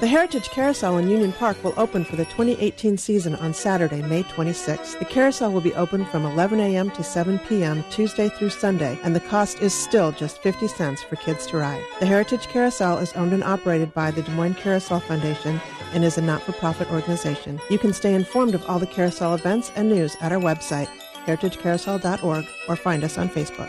The Heritage Carousel in Union Park will open for the 2018 season on Saturday, May 26th. The carousel will be open from 11 a.m. to 7 p.m. Tuesday through Sunday, and the cost is still just 50 cents for kids to ride. The Heritage Carousel is owned and operated by the Des Moines Carousel Foundation and is a not-for-profit organization. You can stay informed of all the carousel events and news at our website, heritagecarousel.org, or find us on Facebook.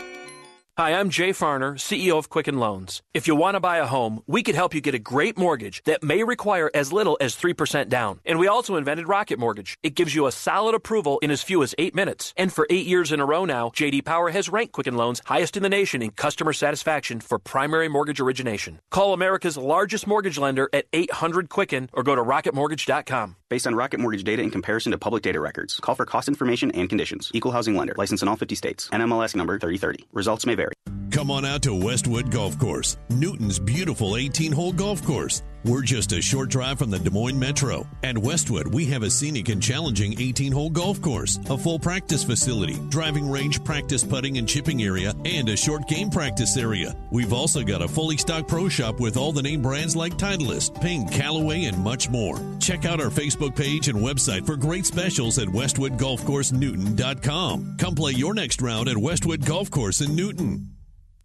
Hi, I'm Jay Farner, CEO of Quicken Loans. If you want to buy a home, we could help you get a great mortgage that may require as little as 3% down. And we also invented Rocket Mortgage. It gives you a solid approval in as few as 8 minutes. And for 8 years in a row now, J.D. Power has ranked Quicken Loans highest in the nation in customer satisfaction for primary mortgage origination. Call America's largest mortgage lender at 800-QUICKEN or go to rocketmortgage.com. Based on Rocket Mortgage data in comparison to public data records. Call for cost information and conditions. Equal housing lender. Licensed in all 50 states. NMLS number 3030. Results may vary. Come on out to Westwood Golf Course, Newton's beautiful 18-hole golf course. We're just a short drive from the Des Moines Metro. At Westwood, we have a scenic and challenging 18-hole golf course, a full practice facility, driving range, practice putting and chipping area, and a short game practice area. We've also got a fully stocked pro shop with all the name brands like Titleist, Ping, Callaway, and much more. Check out our Facebook page and website for great specials at westwoodgolfcoursenewton.com. Come play your next round at Westwood Golf Course in Newton.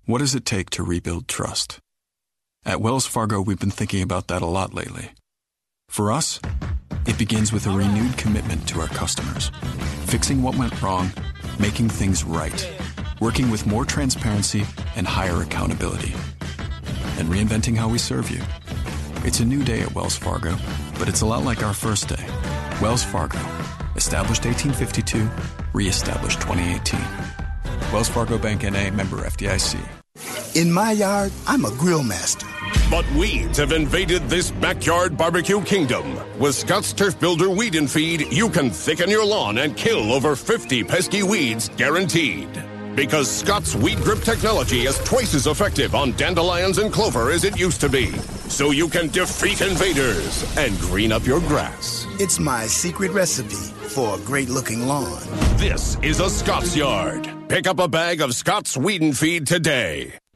What does it take to rebuild trust? At Wells Fargo, we've been thinking about that a lot lately. For us, it begins with a renewed commitment to our customers. Fixing what went wrong, making things right, working with more transparency and higher accountability, and reinventing how we serve you. It's a new day at Wells Fargo, but it's a lot like our first day. Wells Fargo, established 1852, reestablished 2018. Wells Fargo Bank N.A., member FDIC. In my yard, I'm a grill master. But weeds have invaded this backyard barbecue kingdom. With Scott's Turf Builder Weed and Feed, you can thicken your lawn and kill over 50 pesky weeds guaranteed. Because Scott's Weed Grip technology is twice as effective on dandelions and clover as it used to be. So you can defeat invaders and green up your grass. It's my secret recipe for a great-looking lawn. This is a Scott's Yard. Pick up a bag of Scott's Weed and Feed today.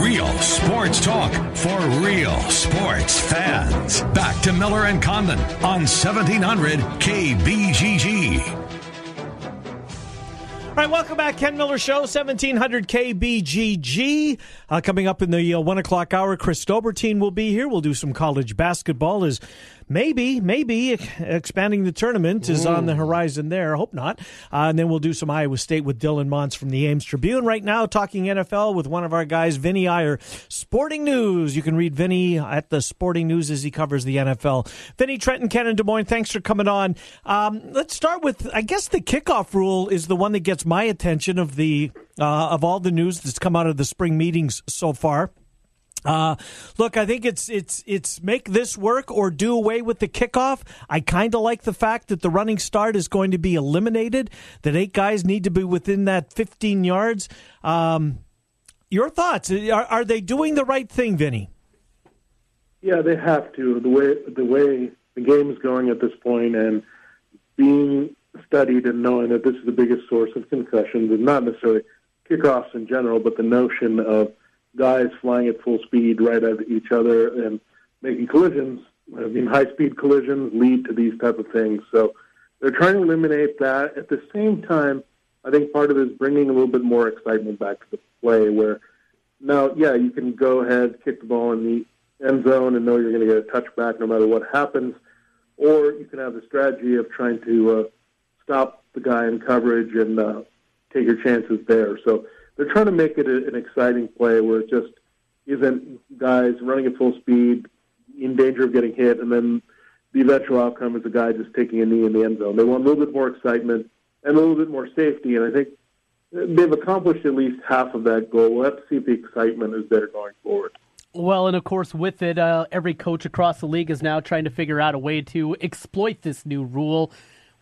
Real sports talk for real sports fans. Back to Miller and Condon on 1700 KBGG. All right, welcome back. Ken Miller Show, 1700 KBGG. Coming up in the 1 o'clock hour, Chris Dobertine will be here. We'll do some college basketball as maybe expanding the tournament is on the horizon there. Hope not. And then we'll do some Iowa State with Dylan Montz from the Ames Tribune. Right now, talking NFL with one of our guys, Vinny Iyer. Sporting News. You can read Vinny at the Sporting News as he covers the NFL. Vinny, Trenton, Ken, and Des Moines, thanks for coming on. Let's start with, I guess the kickoff rule is the one that gets my attention of the of all the news that's come out of the spring meetings so far. Look, I think it's make this work or do away with the kickoff. I kind of like the fact that the running start is going to be eliminated, that 8 guys need to be within that 15 yards. Your thoughts? Are they doing the right thing, Vinny? Yeah, they have to. The way the game's going at this point and being studied and knowing that this is the biggest source of concussions, and not necessarily kickoffs in general, but the notion of guys flying at full speed right at each other and making collisions. I mean, high-speed collisions lead to these type of things. So they're trying to eliminate that. At the same time, I think part of it is bringing a little bit more excitement back to the play where now, yeah, you can go ahead, kick the ball in the end zone and know you're going to get a touchback no matter what happens, or you can have the strategy of trying to stop the guy in coverage and take your chances there. So they're trying to make it an exciting play where it just isn't guys running at full speed in danger of getting hit, and then the eventual outcome is a guy just taking a knee in the end zone. They want a little bit more excitement and a little bit more safety, and I think they've accomplished at least half of that goal. We'll have to see if the excitement is there going forward. Well, and of course, with it, every coach across the league is now trying to figure out a way to exploit this new rule.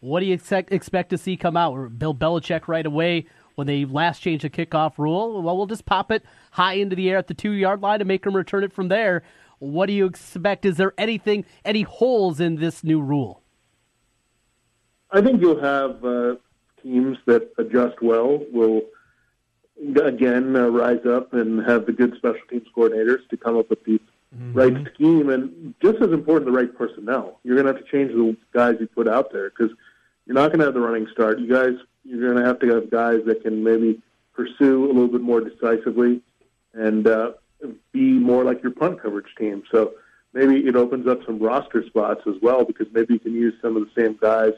What do you expect to see come out? Bill Belichick right away. When they last changed the kickoff rule, well, we'll just pop it high into the air at the 2-yard line and make them return it from there. What do you expect? Is there anything, any holes in this new rule? I think you'll have teams that adjust well will, again, rise up and have the good special teams coordinators to come up with the right scheme. And just as important, the right personnel. You're going to have to change the guys you put out there because you're not going to have the running start. You're going to have guys that can maybe pursue a little bit more decisively and be more like your punt coverage team. So maybe it opens up some roster spots as well because maybe you can use some of the same guys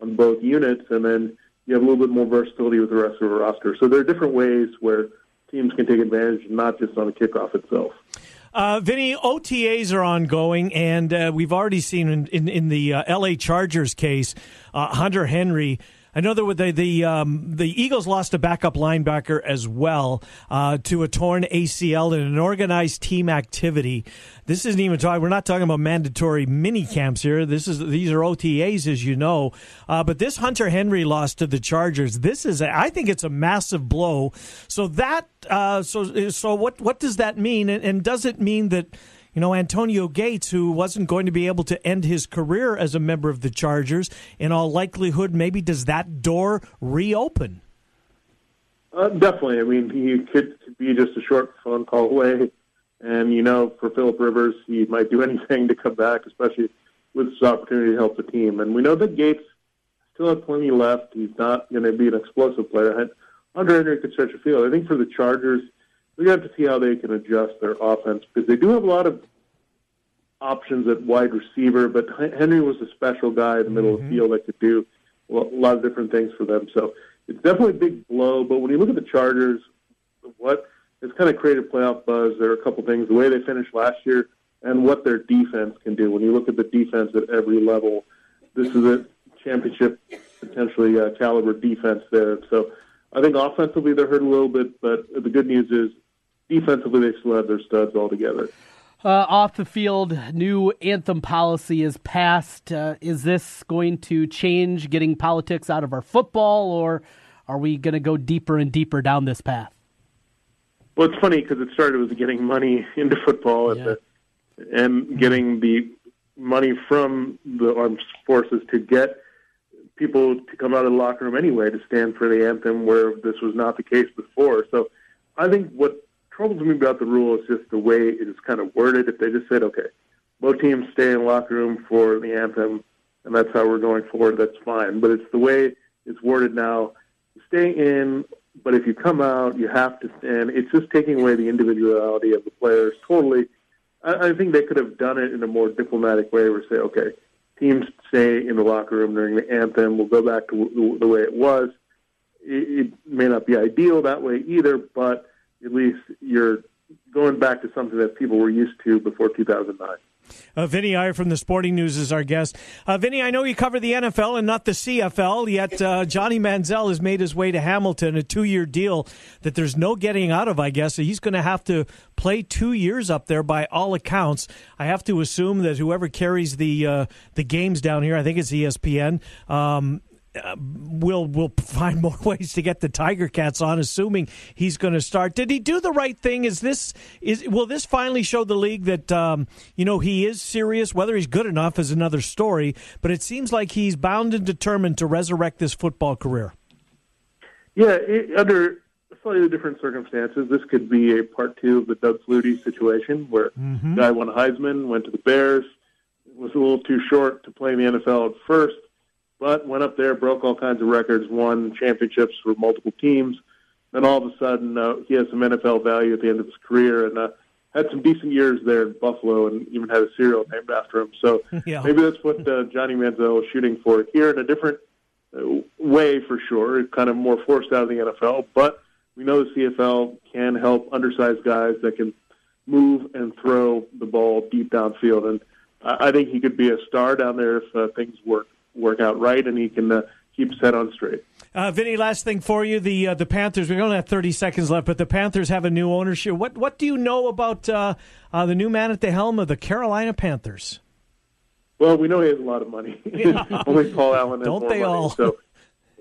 on both units, and then you have a little bit more versatility with the rest of the roster. So there are different ways where teams can take advantage, not just on the kickoff itself. Vinny, OTAs are ongoing, and we've already seen in the L.A. Chargers case, Hunter Henry I know that the Eagles lost a backup linebacker as well to a torn ACL in an organized team activity. This isn't even talking. We're not talking about mandatory mini camps here. These are OTAs, as you know. But this Hunter Henry loss to the Chargers. This is I think it's a massive blow. So that what does that mean? And does it mean that? You know, Antonio Gates, who wasn't going to be able to end his career as a member of the Chargers, in all likelihood, maybe does that door reopen? Definitely. I mean, he could be just a short phone call away. And, you know, for Phillip Rivers, he might do anything to come back, especially with this opportunity to help the team. And we know that Gates still has plenty left. He's not going to be an explosive player. Hunter Henry could stretch a field. I think for the Chargers, we're going to have to see how they can adjust their offense because they do have a lot of options at wide receiver, but Henry was a special guy in the middle of the field that could do a lot of different things for them. So it's definitely a big blow, but when you look at the Chargers, it's kind of created playoff buzz. There are a couple things, the way they finished last year and what their defense can do. When you look at the defense at every level, this is a championship, potentially caliber defense there. So I think offensively they're hurt a little bit, but the good news is defensively, they still have their studs all together. Off the field, new anthem policy is passed. Is this going to change getting politics out of our football, or are we going to go deeper and deeper down this path? Well, it's funny because it started with getting money into football and getting the money from the armed forces to get people to come out of the locker room anyway to stand for the anthem, where this was not the case before. So I think what troubles me about the rule is just the way it is kind of worded. If they just said, okay, both teams stay in the locker room for the anthem, and that's how we're going forward, that's fine. But it's the way it's worded now. Stay in, but if you come out, you have to stand. It's just taking away the individuality of the players totally. I think they could have done it in a more diplomatic way where say, okay, teams stay in the locker room during the anthem. We'll go back to the way it was. It may not be ideal that way either, but at least you're going back to something that people were used to before 2009. Vinny Iyer from the Sporting News is our guest. Vinny, I know you cover the NFL and not the CFL, yet Johnny Manziel has made his way to Hamilton, a 2-year deal that there's no getting out of, I guess. So he's going to have to play 2 years up there by all accounts. I have to assume that whoever carries the games down here, I think it's ESPN, we'll find more ways to get the Tiger Cats on, assuming he's going to start. Did he do the right thing? Will this finally show the league that he is serious? Whether he's good enough is another story, but it seems like he's bound and determined to resurrect this football career. Yeah, under slightly different circumstances, this could be a part two of the Doug Flutie situation, where the guy won Heisman, went to the Bears, was a little too short to play in the NFL at first, but went up there, broke all kinds of records, won championships for multiple teams. Then all of a sudden, he has some NFL value at the end of his career and had some decent years there in Buffalo and even had a cereal named after him. So maybe that's what Johnny Manziel is shooting for here in a different way for sure. It's kind of more forced out of the NFL, but we know the CFL can help undersized guys that can move and throw the ball deep downfield. And I think he could be a star down there if things work out right, and he can keep his head on straight. Vinny, last thing for you, the Panthers, we only have 30 seconds left, but the Panthers have a new ownership. What do you know about the new man at the helm of the Carolina Panthers? Well, we know he has a lot of money. Only Paul Allen has more money.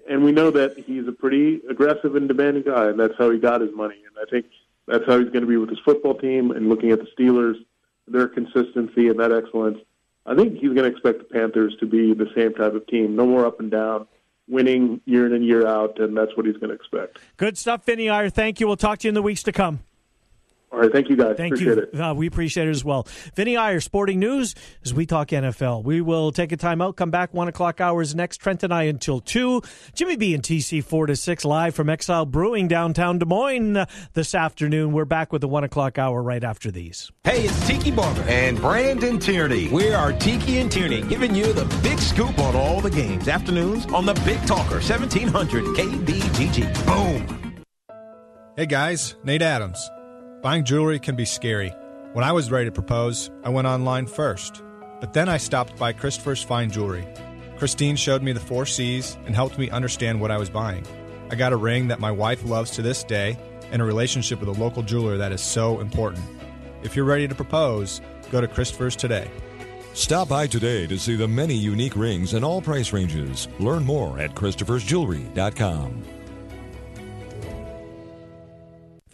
And we know that he's a pretty aggressive and demanding guy, and that's how he got his money. And I think that's how he's going to be with his football team and looking at the Steelers, their consistency and that excellence. I think he's going to expect the Panthers to be the same type of team. No more up and down, winning year in and year out, and that's what he's going to expect. Good stuff, Vinny Iyer. Thank you. We'll talk to you in the weeks to come. All right, thank you, guys. Appreciate it. We appreciate it as well. Vinny Iyer, Sporting News, as we talk NFL. We will take a time out, come back, 1 o'clock hours next. Trent and I until 2. Jimmy B and TC 4 to 6, live from Exile Brewing, downtown Des Moines this afternoon. We're back with the 1 o'clock hour right after these. Hey, it's Tiki Barber and Brandon Tierney. We are Tiki and Tierney, giving you the big scoop on all the games. Afternoons on the Big Talker, 1700 KBGG. Boom. Hey, guys. Nate Adams. Buying jewelry can be scary. When I was ready to propose, I went online first. But then I stopped by Christopher's Fine Jewelry. Christine showed me the 4 C's and helped me understand what I was buying. I got a ring that my wife loves to this day and a relationship with a local jeweler that is so important. If you're ready to propose, go to Christopher's today. Stop by today to see the many unique rings in all price ranges. Learn more at Christopher'sJewelry.com. If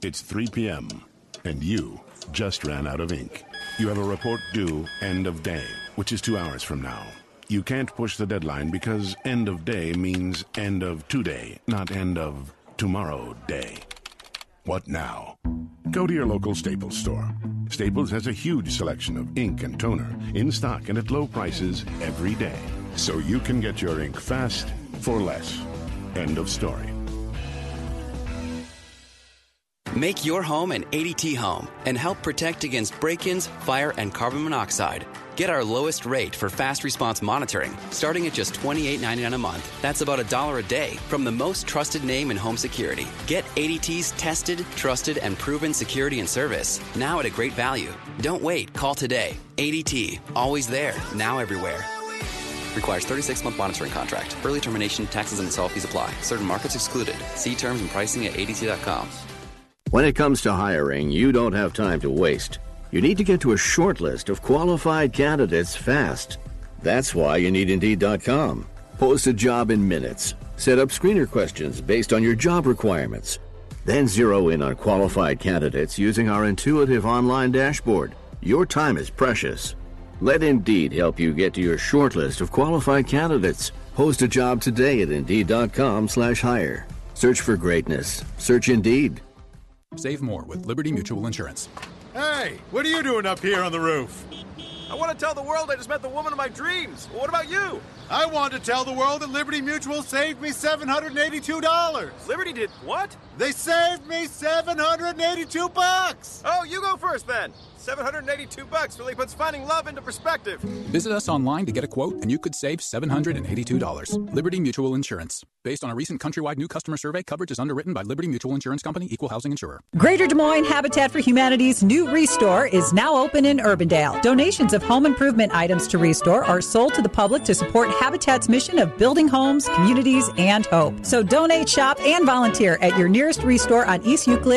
It's 3 p.m., and you just ran out of ink. You have a report due end of day, which is 2 hours from now. You can't push the deadline because end of day means end of today, not end of tomorrow day. What now? Go to your local Staples store. Staples has a huge selection of ink and toner in stock and at low prices every day, so you can get your ink fast for less. End of story. Make your home an ADT home and help protect against break-ins, fire, and carbon monoxide. Get our lowest rate for fast response monitoring, starting at just $28.99 a month. That's about $1 a day from the most trusted name in home security. Get ADT's tested, trusted, and proven security and service, now at a great value. Don't wait. Call today. ADT. Always there. Now everywhere. Requires 36-month monitoring contract. Early termination, taxes, and install fees apply. Certain markets excluded. See terms and pricing at ADT.com. When it comes to hiring, you don't have time to waste. You need to get to a short list of qualified candidates fast. That's why you need Indeed.com. Post a job in minutes. Set up screener questions based on your job requirements. Then zero in on qualified candidates using our intuitive online dashboard. Your time is precious. Let Indeed help you get to your short list of qualified candidates. Post a job today at Indeed.com/hire. Search for greatness. Search Indeed. Save more with Liberty Mutual Insurance. Hey, what are you doing up here on the roof? I want to tell the world I just met the woman of my dreams. Well, what about you? I want to tell the world that Liberty Mutual saved me $782. Liberty did what? They saved me $782. Oh, you go first then. $782 really puts finding love into perspective. Visit us online to get a quote, and you could save $782. Liberty Mutual Insurance. Based on a recent countrywide new customer survey, coverage is underwritten by Liberty Mutual Insurance Company, Equal Housing Insurer. Greater Des Moines Habitat for Humanity's new Restore is now open in Urbandale. Donations of home improvement items to Restore are sold to the public to support Habitat's mission of building homes, communities, and hope. So donate, shop, and volunteer at your nearest Restore on East Euclid.